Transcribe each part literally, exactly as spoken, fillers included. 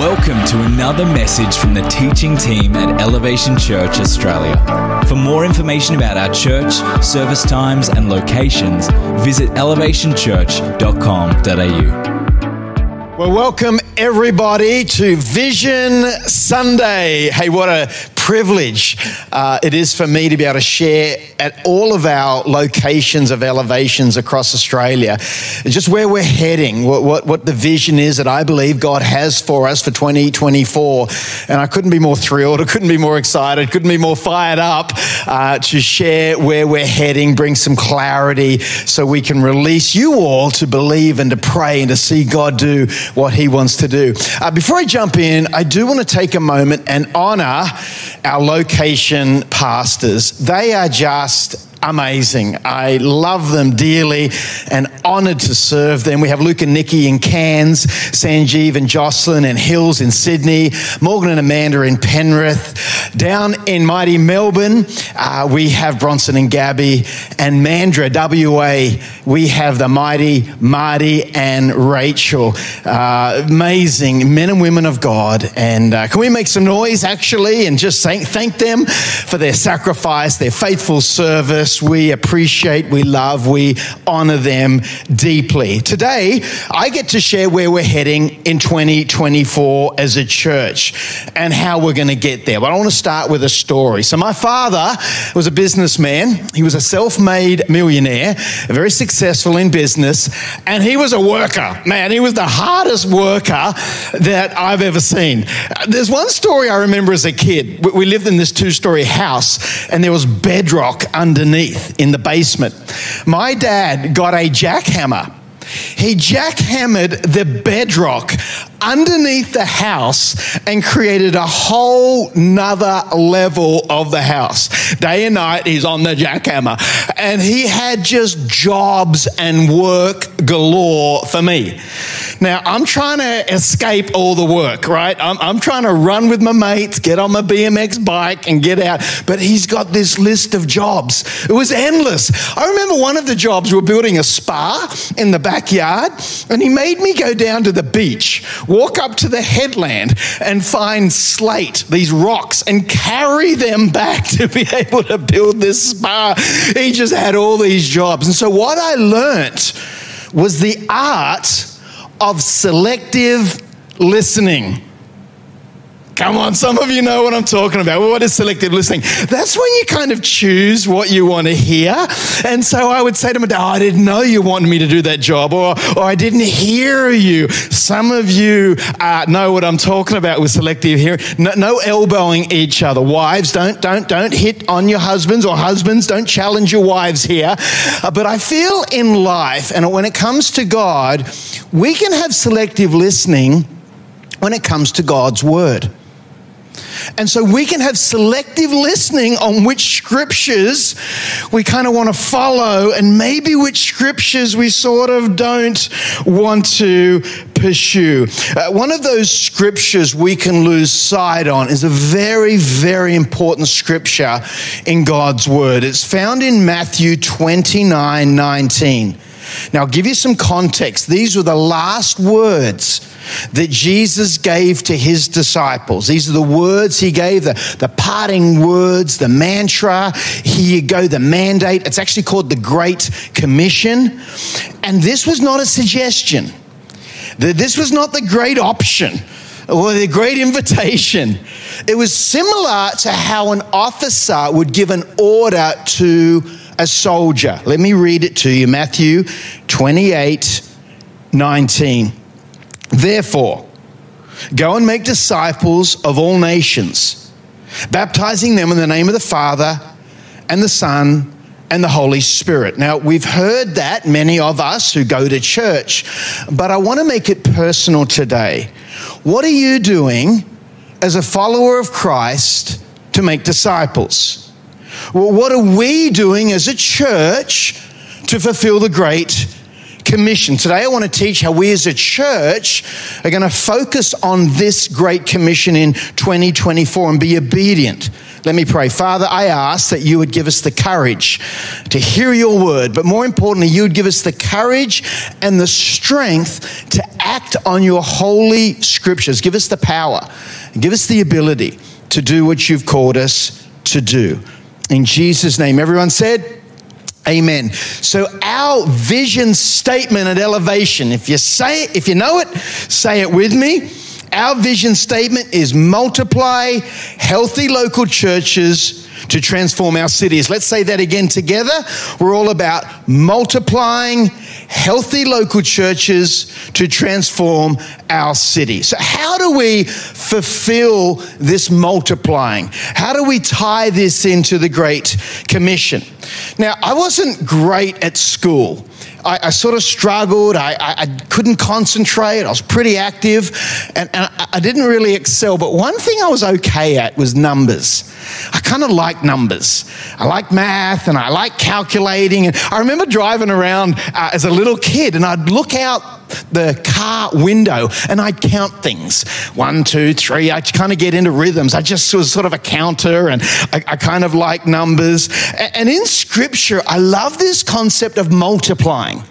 Welcome to another message from the teaching team at Elevation Church Australia. For more information about our church, service times and locations, visit elevation church dot com dot a u. Well, welcome everybody to Vision Sunday. Hey, what a privilege uh, it is for me to be able to share at all of our locations of Elevations across Australia, just where we're heading, what, what, what the vision is that I believe God has for us for twenty twenty-four. And I couldn't be more thrilled, I couldn't be more excited, couldn't be more fired up uh, to share where we're heading, bring some clarity so we can release you all to believe and to pray and to see God do what He wants to do. Uh, before I jump in, I do want to take a moment and honor our location pastors. They are just amazing. I love them dearly and honoured to serve them. We have Luke and Nikki in Cairns, Sanjeev and Jocelyn and Hills in Sydney, Morgan and Amanda in Penrith. Down in mighty Melbourne, uh, we have Bronson and Gabby, and Mandra, W A, we have the mighty Marty and Rachel. Uh, amazing men and women of God. And uh, can we make some noise actually and just thank, thank them for their sacrifice, their faithful service. We appreciate, we love, we honour them deeply. Today, I get to share where we're heading in twenty twenty-four as a church and how we're going to get there. But I want to start with a story. So my father was a businessman. He was a self-made millionaire, very successful in business, and he was a worker. Man, he was the hardest worker that I've ever seen. There's one story I remember as a kid. We lived in this two-story house, and there was bedrock underneath in the basement. My dad got a jackhammer. He jackhammered the bedrock underneath the house and created a whole nother level of the house. Day and night, he's on the jackhammer. And he had just jobs and work galore for me. Now, I'm trying to escape all the work, right? I'm, I'm trying to run with my mates, get on my B M X bike and get out. But he's got this list of jobs. It was endless. I remember one of the jobs, we were building a spa in the backyard, and he made me go down to the beach, walk up to the headland and find slate, these rocks, and carry them back to be able to build this spa. He just had all these jobs. And so what I learnt was the art of selective listening. Come on, some of you know what I'm talking about. Well, what is selective listening? That's when you kind of choose what you want to hear. And so I would say to my dad, oh, I didn't know you wanted me to do that job, or, or I didn't hear you. Some of you uh, know what I'm talking about with selective hearing. No, no elbowing each other. Wives, don't, don't, don't hit on your husbands, or husbands, don't challenge your wives here. Uh, but I feel in life, and when it comes to God, we can have selective listening when it comes to God's word. And so we can have selective listening on which scriptures we kind of want to follow and maybe which scriptures we sort of don't want to pursue. Uh, one of those scriptures we can lose sight on is a very, very important scripture in God's word. It's found in Matthew twenty-nine nineteen. Now, I'll give you some context. These were the last words that Jesus gave to his disciples. These are the words he gave, the, the parting words, the mantra. Here you go, the mandate. It's actually called the Great Commission. And this was not a suggestion. This was not the great option or the great invitation. It was similar to how an officer would give an order to a soldier. Let me read it to you. Matthew twenty-eight nineteen. Therefore, go and make disciples of all nations, baptizing them in the name of the Father and the Son and the Holy Spirit. Now, we've heard that, many of us who go to church, but I want to make it personal today. What are you doing as a follower of Christ to make disciples? Well, what are we doing as a church to fulfill the Great Commission? Today I want to teach how we as a church are going to focus on this Great Commission in twenty twenty-four and be obedient Let me pray. Father, I ask that you would give us the courage to hear your word, but more importantly, you would give us the courage and the strength to act on your holy scriptures. Give us the power. Give us the ability to do what you've called us to do. In Jesus' name, everyone said, amen. So our vision statement at Elevation, if you say it, if you know it, say it with me. Our vision statement is multiply healthy local churches to transform our cities. Let's say that again together. We're all about multiplying healthy local churches to transform our city. So how do we fulfill this multiplying? How do we tie this into the Great Commission? Now, I wasn't great at school. I, I sort of struggled. I, I, I couldn't concentrate. I was pretty active, and, and I, I didn't really excel. But one thing I was okay at was numbers. I kind of liked numbers. I liked math, and I liked calculating. And I remember driving around uh, as a little kid, and I'd look out the car window and I'd count things. One, two, three. I'd kind of get into rhythms. I just was sort of a counter, and I, I kind of like numbers. And, and in Scripture, I love this concept of multiplying.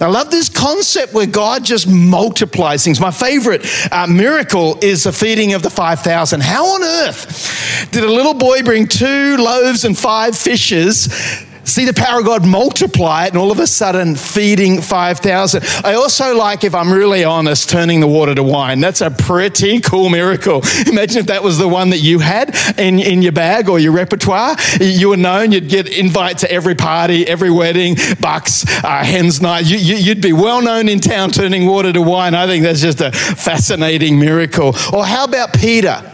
I love this concept where God just multiplies things. My favorite uh, miracle is the feeding of the five thousand. How on earth did a little boy bring two loaves and five fishes? See the power of God multiply it, and all of a sudden feeding five thousand. I also like, if I'm really honest, turning the water to wine. That's a pretty cool miracle. Imagine if that was the one that you had in, in your bag or your repertoire. You were known, you'd get invites to every party, every wedding, bucks, uh, hen's night. You, you, you'd be well known in town turning water to wine. I think that's just a fascinating miracle. Or how about Peter?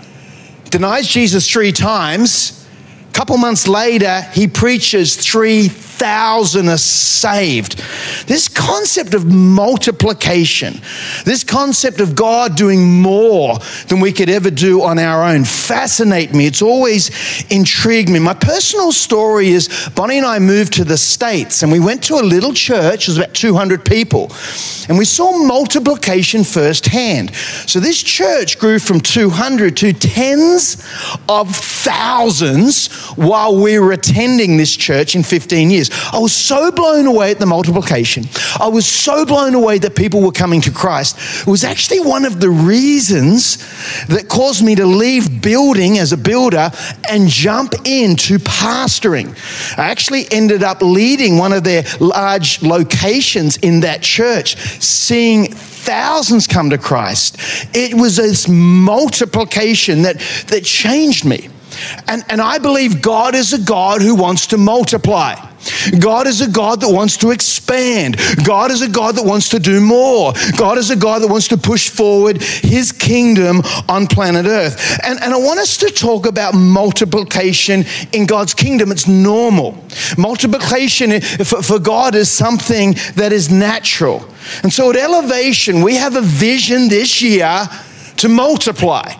Denies Jesus three times. A couple months later, he preaches three thousand are saved. This concept of multiplication, this concept of God doing more than we could ever do on our own, fascinate me. It's always intrigued me. My personal story is Bonnie and I moved to the States, and we went to a little church. It was about two hundred people, and we saw multiplication firsthand. So this church grew from two hundred to tens of thousands while we were attending this church in fifteen years. I was so blown away at the multiplication. I was so blown away that people were coming to Christ. It was actually one of the reasons that caused me to leave building as a builder and jump into pastoring. I actually ended up leading one of their large locations in that church, seeing thousands come to Christ. It was this multiplication that, that changed me. And, and I believe God is a God who wants to multiply. God is a God that wants to expand. God is a God that wants to do more. God is a God that wants to push forward his kingdom on planet Earth. And, and I want us to talk about multiplication in God's kingdom. It's normal. Multiplication for, for God is something that is natural. And so at Elevation, we have a vision this year to multiply.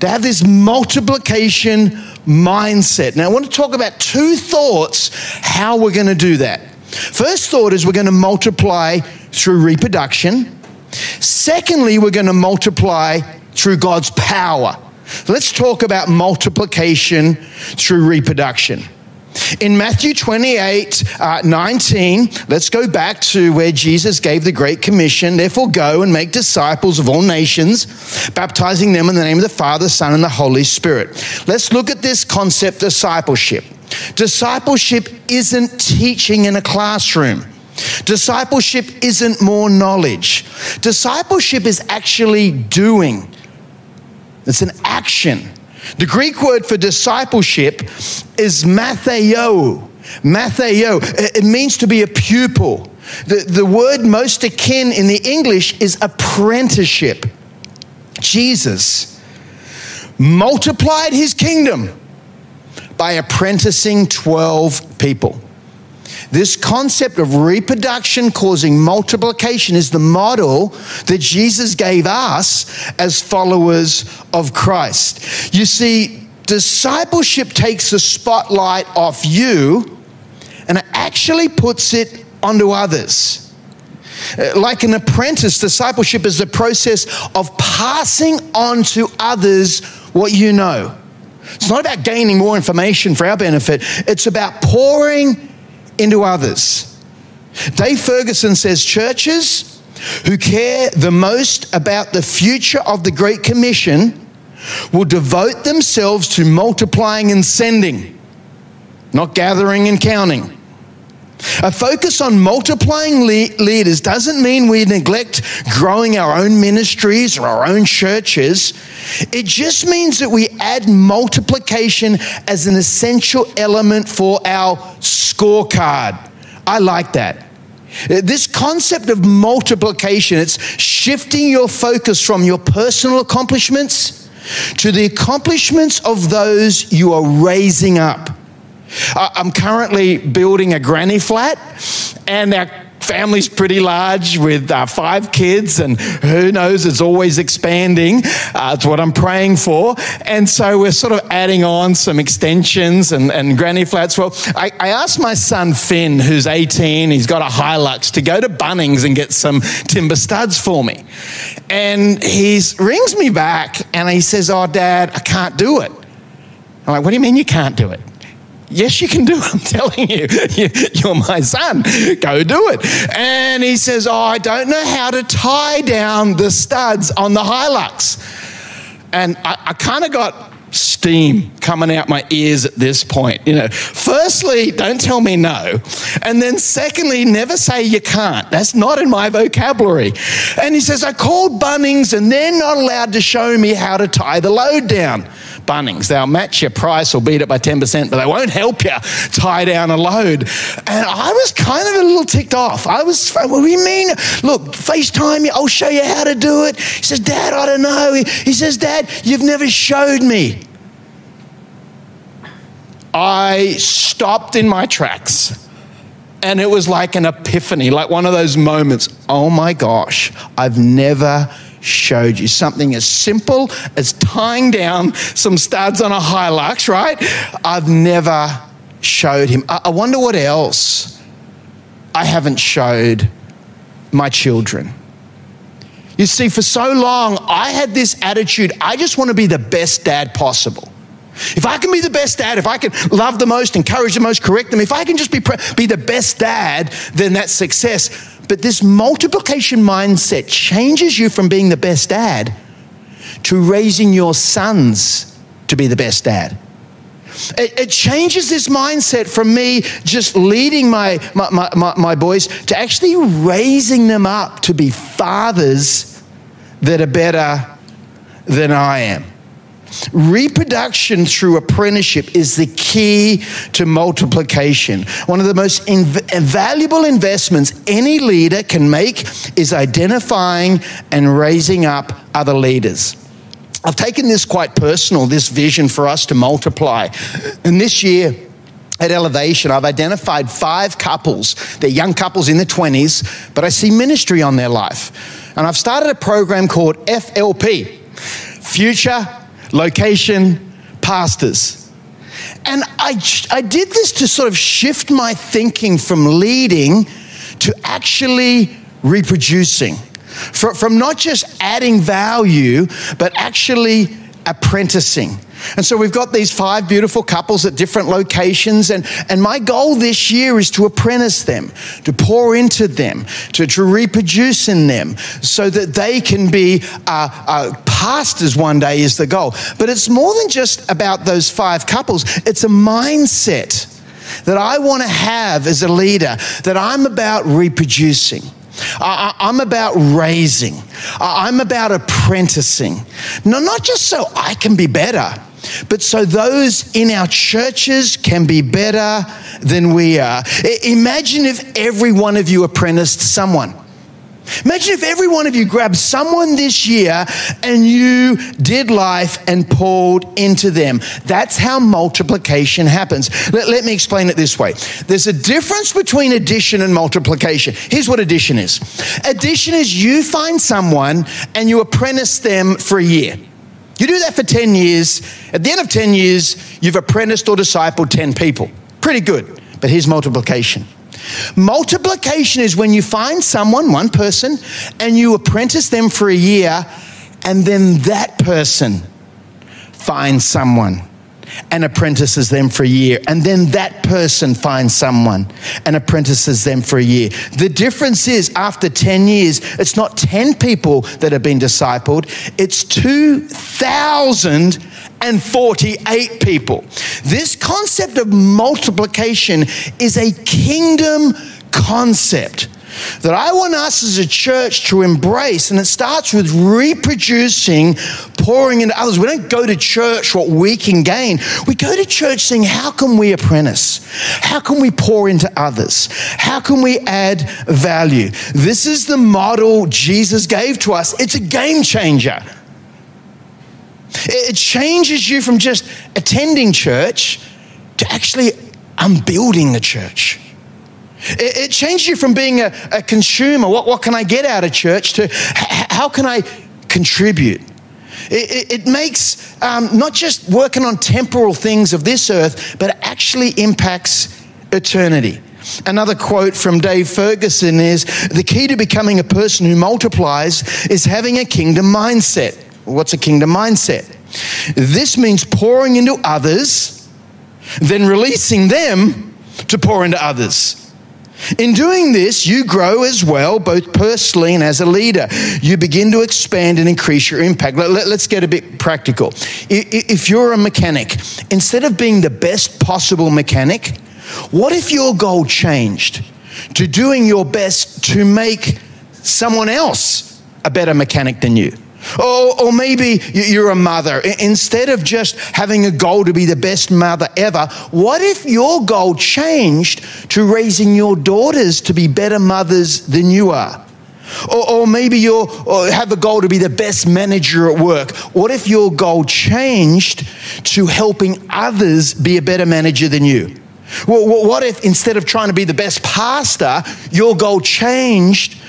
To have this multiplication mindset. Now, I want to talk about two thoughts how we're going to do that. First thought is we're going to multiply through reproduction. Secondly, we're going to multiply through God's power. Let's talk about multiplication through reproduction. In Matthew twenty-eight, uh, nineteen, let's go back to where Jesus gave the Great Commission. Therefore, go and make disciples of all nations, baptizing them in the name of the Father, Son, and the Holy Spirit. Let's look at this concept, discipleship. Discipleship isn't teaching in a classroom. Discipleship isn't more knowledge. Discipleship is actually doing. It's an action. The Greek word for discipleship is matheo. Matheo. It means to be a pupil. The, the word most akin in the English is apprenticeship. Jesus multiplied his kingdom by apprenticing twelve people. This concept of reproduction causing multiplication is the model that Jesus gave us as followers of Christ. You see, discipleship takes the spotlight off you and it actually puts it onto others. Like an apprentice, discipleship is the process of passing on to others what you know. It's not about gaining more information for our benefit. It's about pouring into others. Dave Ferguson says churches who care the most about the future of the Great Commission will devote themselves to multiplying and sending, not gathering and counting. A focus on multiplying le- leaders doesn't mean we neglect growing our own ministries or our own churches. It just means that we add multiplication as an essential element for our scorecard. I like that. This concept of multiplication, it's shifting your focus from your personal accomplishments to the accomplishments of those you are raising up. I'm currently building a granny flat, and our family's pretty large with uh, five kids, and who knows, it's always expanding. Uh, it's what I'm praying for. And so we're sort of adding on some extensions and, and granny flats. Well, I, I asked my son Finn, who's eighteen, he's got a Hilux, to go to Bunnings and get some timber studs for me. And he rings me back and he says, "Oh, Dad, I can't do it." I'm like, "What do you mean you can't do it?" "Yes, you can do it. I'm telling you, you're my son. Go do it." And he says, "Oh, I don't know how to tie down the studs on the Hilux." And I, I kind of got steam coming out my ears at this point. You know, firstly, don't tell me no. And then secondly, never say you can't. That's not in my vocabulary. And he says, "I called Bunnings and they're not allowed to show me how to tie the load down." Bunnings, they'll match your price or beat it by ten percent, but they won't help you tie down a load. And I was kind of a little ticked off. I was, "What do you mean? Look, FaceTime me, I'll show you how to do it." He says, "Dad, I don't know." He says, "Dad, you've never showed me." I stopped in my tracks. And it was like an epiphany, like one of those moments. Oh my gosh, I've never showed you something as simple as tying down some studs on a Hilux, right? I've never showed him. I wonder what else I haven't showed my children. You see, for so long, I had this attitude, I just want to be the best dad possible. If I can be the best dad, if I can love the most, encourage the most, correct them, if I can just be pre- be the best dad, then that's success. But this multiplication mindset changes you from being the best dad to raising your sons to be the best dad. It, it changes this mindset from me just leading my, my, my, my, my boys to actually raising them up to be fathers that are better than I am. Reproduction through apprenticeship is the key to multiplication. One of the most inv- valuable investments any leader can make is identifying and raising up other leaders. I've taken this quite personal, this vision for us to multiply. And this year at Elevation, I've identified five couples. They're young couples in their twenties, but I see ministry on their life. And I've started a program called F L P, Future Location Pastors. And I, I did this to sort of shift my thinking from leading to actually reproducing. For, from not just adding value, but actually apprenticing. And so we've got these five beautiful couples at different locations, and, and my goal this year is to apprentice them, to pour into them, to, to reproduce in them so that they can be uh, uh, pastors one day is the goal. But it's more than just about those five couples. It's a mindset that I want to have as a leader, that I'm about reproducing. I, I'm about raising. I'm about apprenticing. No, not just so I can be better, but so those in our churches can be better than we are. I, imagine if every one of you apprenticed someone. Imagine if every one of you grabbed someone this year and you did life and poured into them. That's how multiplication happens. Let, let me explain it this way. There's a difference between addition and multiplication. Here's what addition is. Addition is you find someone and you apprentice them for a year. You do that for ten years. At the end of ten years, you've apprenticed or discipled ten people. Pretty good. But here's multiplication. Multiplication is when you find someone, one person, and you apprentice them for a year, and then that person finds someone, and apprentices them for a year. And then that person finds someone and apprentices them for a year. The difference is after ten years, it's not ten people that have been discipled. It's two thousand forty-eight people. This concept of multiplication is a kingdom concept that I want us as a church to embrace, and it starts with reproducing, pouring into others. We don't go to church what we can gain. We go to church saying, how can we apprentice? How can we pour into others? How can we add value? This is the model Jesus gave to us. It's a game changer. It changes you from just attending church to actually unbuilding the church. It changes you from being a, a consumer, what, what can I get out of church, to h- how can I contribute? It, it, it makes um, not just working on temporal things of this earth, but it actually impacts eternity. Another quote from Dave Ferguson is, the key to becoming a person who multiplies is having a kingdom mindset. What's a kingdom mindset? This means pouring into others, then releasing them to pour into others. In doing this, you grow as well, both personally and as a leader. You begin to expand and increase your impact. Let, let, let's get a bit practical. If you're a mechanic, instead of being the best possible mechanic, what if your goal changed to doing your best to make someone else a better mechanic than you? Or, or maybe you're a mother. Instead of just having a goal to be the best mother ever, what if your goal changed to raising your daughters to be better mothers than you are? Or, or maybe you have a goal to be the best manager at work. What if your goal changed to helping others be a better manager than you? What if instead of trying to be the best pastor, your goal changed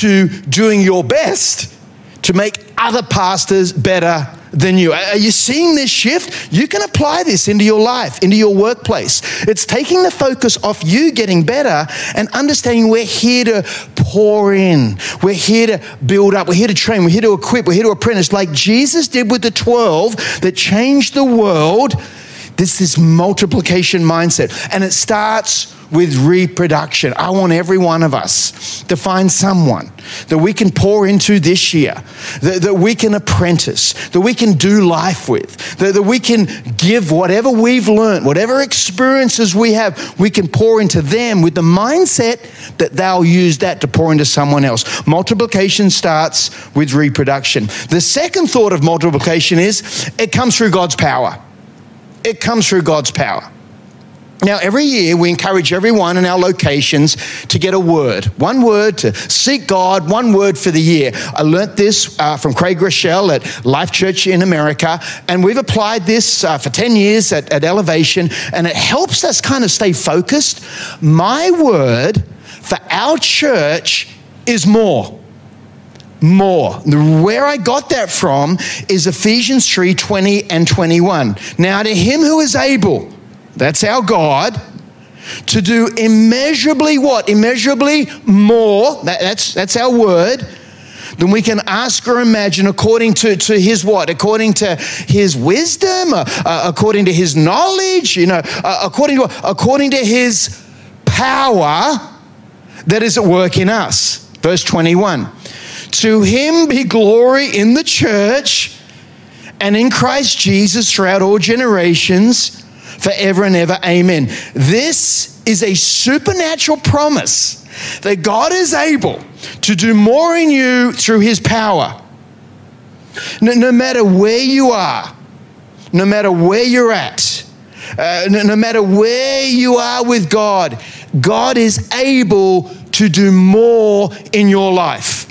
to doing your best to make other pastors better than you? Are you seeing this shift? You can apply this into your life, into your workplace. It's taking the focus off you getting better and understanding we're here to pour in. We're here to build up. We're here to train. We're here to equip. We're here to apprentice. Like Jesus did with the twelve that changed the world, this is multiplication mindset. And it starts with reproduction. I want every one of us to find someone that we can pour into this year, that, that we can apprentice, that we can do life with, that, that we can give whatever we've learned, whatever experiences we have, we can pour into them with the mindset that they'll use that to pour into someone else. Multiplication starts with reproduction. The second thought of multiplication is it comes through God's power. It comes through God's power. Now, every year we encourage everyone in our locations to get a word, one word to seek God, one word for the year. I learnt this uh, from Craig Groeschel at Life Church in America, and we've applied this uh, for ten years at, at Elevation, and it helps us kind of stay focused. My word for our church is more. More. Where I got that from is Ephesians three twenty and twenty-one. Now, to him who is able... that's our God, to do immeasurably what? Immeasurably more, that, that's, that's our word, than we can ask or imagine according to, to his what? According to his wisdom, uh, uh, according to his knowledge, you know, uh, according to according to his power that is at work in us. Verse twenty-one, to him be glory in the church and in Christ Jesus throughout all generations, forever and ever, amen. This is a supernatural promise that God is able to do more in you through his power. No, no matter where you are, no matter where you're at, uh, no, no matter where you are with God, God is able to do more in your life.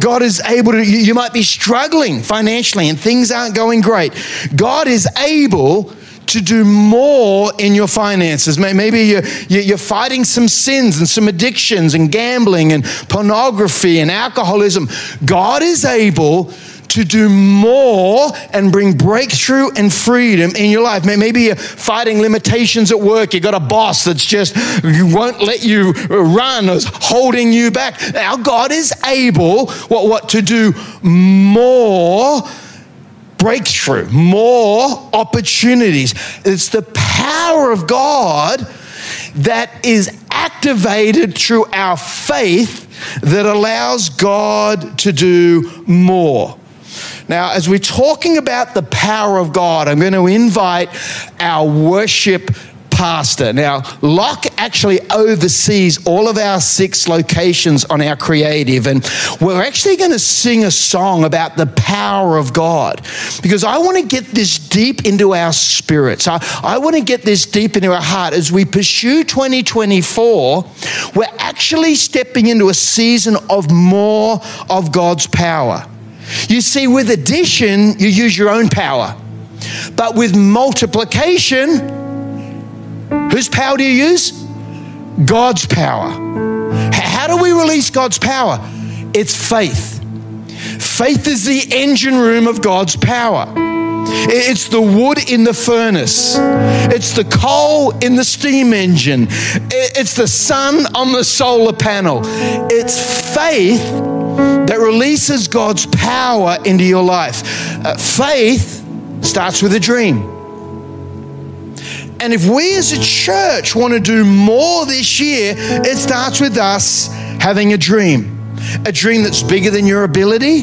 God is able to, you might be struggling financially and things aren't going great. God is able to do more in your finances. Maybe you're, you're fighting some sins and some addictions and gambling and pornography and alcoholism. God is able to do more and bring breakthrough and freedom in your life. Maybe you're fighting limitations at work. You've got a boss that's just won't let you run or is holding you back. Our God is able what, what to do more breakthrough, more opportunities. It's the power of God that is activated through our faith that allows God to do more. Now, as we're talking about the power of God, I'm going to invite our worship pastor. Now, Locke actually oversees all of our six locations on our creative, and we're actually going to sing a song about the power of God, because I want to get this deep into our spirits. I, I want to get this deep into our heart. As we pursue twenty twenty-four, we're actually stepping into a season of more of God's power. You see, with addition, you use your own power, but with multiplication, whose power do you use? God's power. How do we release God's power? It's faith. Faith is the engine room of God's power. It's the wood in the furnace. It's the coal in the steam engine. It's the sun on the solar panel. It's faith that releases God's power into your life. Uh, faith starts with a dream. And if we as a church want to do more this year, it starts with us having a dream. A dream that's bigger than your ability,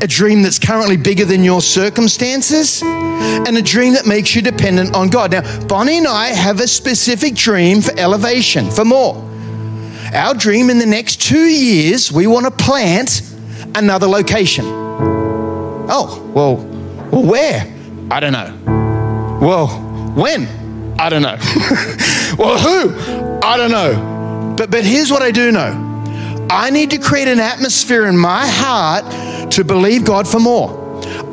a dream that's currently bigger than your circumstances, and a dream that makes you dependent on God. Now, Bonnie and I have a specific dream for elevation, for more. Our dream in the next two years, we want to plant another location. Oh, well, well where? I don't know. Well, when? I don't know. Well, who? I don't know. But, but here's what I do know. I need to create an atmosphere in my heart to believe God for more.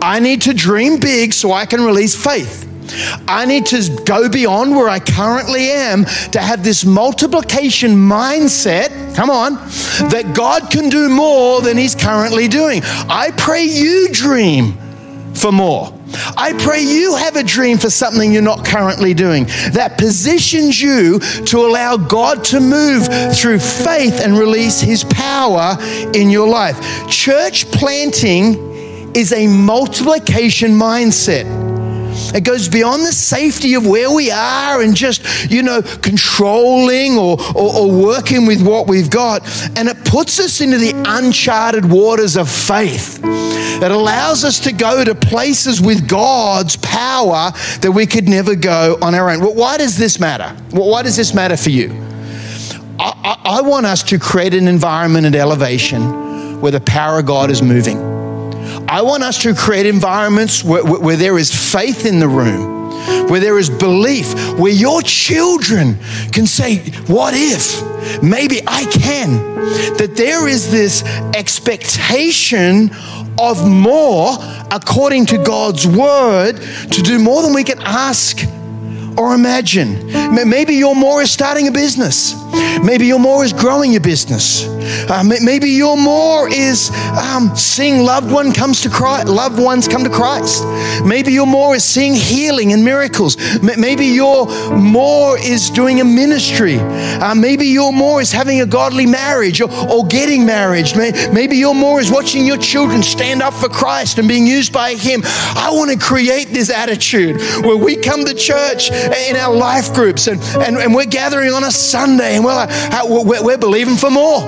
I need to dream big so I can release faith. I need to go beyond where I currently am to have this multiplication mindset, come on, that God can do more than he's currently doing. I pray you dream for more. I pray you have a dream for something you're not currently doing that positions you to allow God to move through faith and release his power in your life. Church planting is a multiplication mindset. It goes beyond the safety of where we are and just, you know, controlling or, or, or working with what we've got. And it puts us into the uncharted waters of faith. It allows us to go to places with God's power that we could never go on our own. Well, why does this matter? Well, why does this matter for you? I, I, I want us to create an environment at elevation where the power of God is moving. I want us to create environments where, where, where there is faith in the room, where there is belief, where your children can say, what if? Maybe I can. That there is this expectation of more according to God's word to do more than we can ask or imagine. Maybe your more is starting a business. Maybe your more is growing your business. Uh, maybe your more is um, seeing loved one comes to Christ, loved ones come to Christ. Maybe your more is seeing healing and miracles. M- maybe your more is doing a ministry. Uh, maybe your more is having a godly marriage or, or getting married. Maybe your more is watching your children stand up for Christ and being used by him. I want to create this attitude where we come to church in our life groups and, and, and we're gathering on a Sunday and we're like, we're, we're believing for more.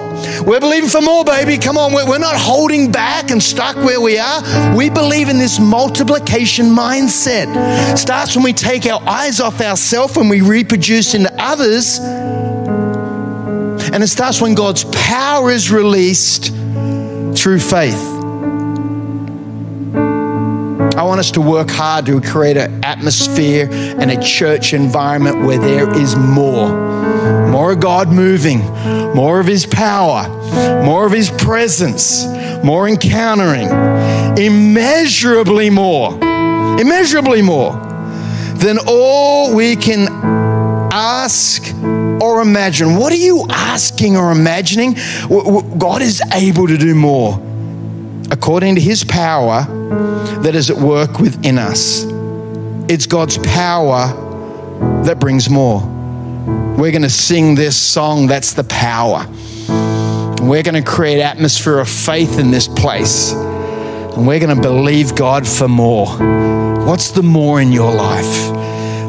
We're believing for more, baby. Come on, we're, we're not holding back and stuck where we are. We believe in this multiplication mindset. It starts when we take our eyes off ourselves and we reproduce into others. And it starts when God's power is released through faith. I want us to work hard to create an atmosphere and a church environment where there is more. More of God moving, more of his power, more of his presence, more encountering, immeasurably more, immeasurably more than all we can ask or imagine. What are you asking or imagining? God is able to do more according to his power that is at work within us. It's God's power that brings more. We're going to sing this song, That's the Power. We're going to create an atmosphere of faith in this place And we're going to believe God for more. What's the more in your life?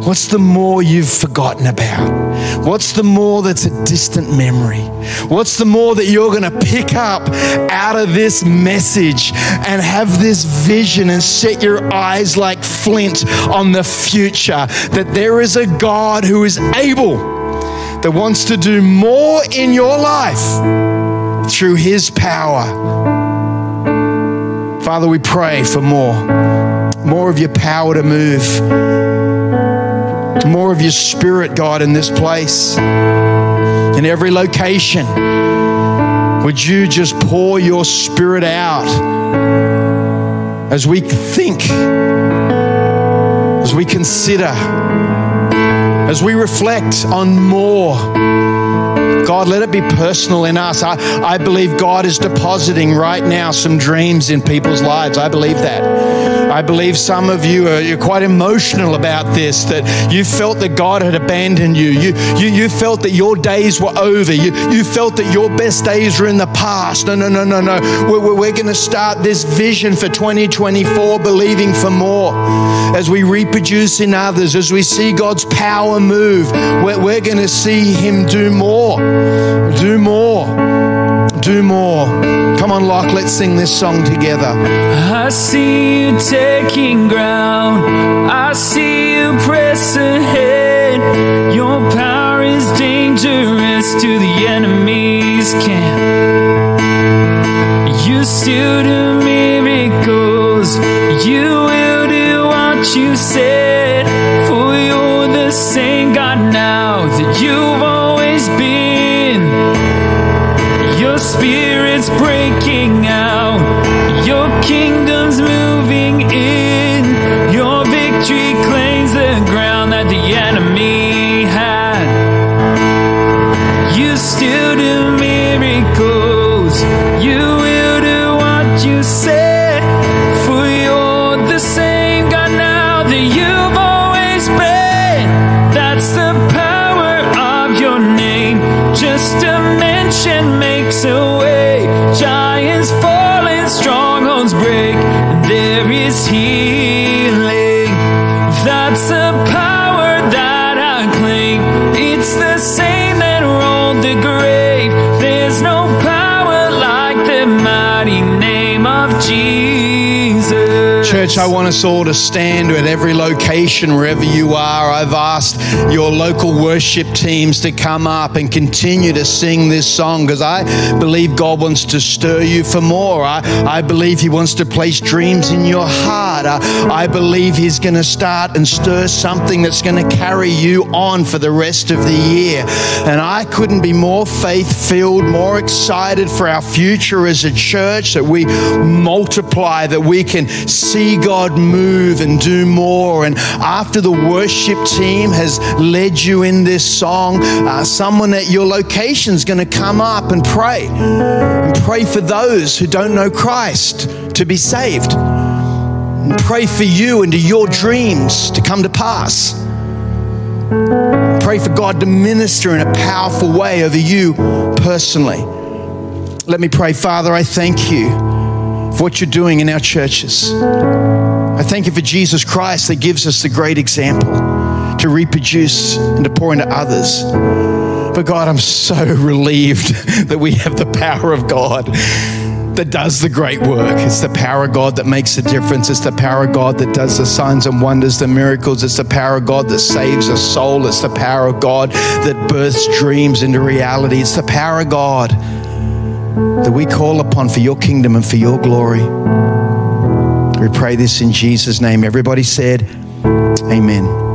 What's the more you've forgotten about? What's the more that's a distant memory? What's the more that you're going to pick up out of this message and have this vision and set your eyes like flint on the future, that there is a God who is able, that wants to do more in your life through His power. Father, we pray for more, more of your power to move. More of your Spirit, God, in this place, in every location. Would you just pour your Spirit out as we think, as we consider, as we reflect on more. God, let it be personal in us. I, I believe God is depositing right now some dreams in people's lives. I believe that. I believe some of you are you're quite emotional about this, that you felt that God had abandoned you. You, you, you felt that your days were over. You, you felt that your best days were in the past. No, no, no, no, no. We're, we're going to start this vision for twenty twenty-four, believing for more. As we reproduce in others, as we see God's power move, we're, we're going to see Him do more. Do more. Do more. Come on, Locke, let's sing this song together. I see you taking ground. I see you press ahead. Your power is dangerous to the enemy's camp. You still do miracles. You will do what you said. For you're the same God now that you've always been. Your Spirit's breaking out. Your kingdom's moving in. Your victory claims the ground that the enemy had. You still do miracles. You will do what you said. For you're the same God now that you've always been. That's the power of your name. Just a mention makes a way, giants fall and strongholds break, and there is healing. That's the power that I claim. It's the same that rolled the grave. There's no power like the mighty name of Jesus. Church, I want us all to stand at every location, wherever you are. I've asked your local worship teams to come up and continue to sing this song, because I believe God wants to stir you for more. I, I believe He wants to place dreams in your heart. I, I believe He's going to start and stir something that's going to carry you on for the rest of the year. And I couldn't be more faith-filled, more excited for our future as a church, that we multiply, that we can see God move and do more. And after the worship team has led you in this song, uh, someone at your location is going to come up and pray. And pray for those who don't know Christ to be saved. And pray for you and to your dreams to come to pass. Pray for God to minister in a powerful way over you personally. Let me pray. Father, I thank you for what you're doing in our churches. I thank you for Jesus Christ that gives us the great example to reproduce and to pour into others. But God, I'm so relieved that we have the power of God that does the great work. It's the power of God that makes the difference. It's the power of God that does the signs and wonders, the miracles. It's the power of God that saves a soul. It's the power of God that births dreams into reality. It's the power of God that we call upon for your kingdom and for your glory. We pray this in Jesus' name. Everybody said, amen.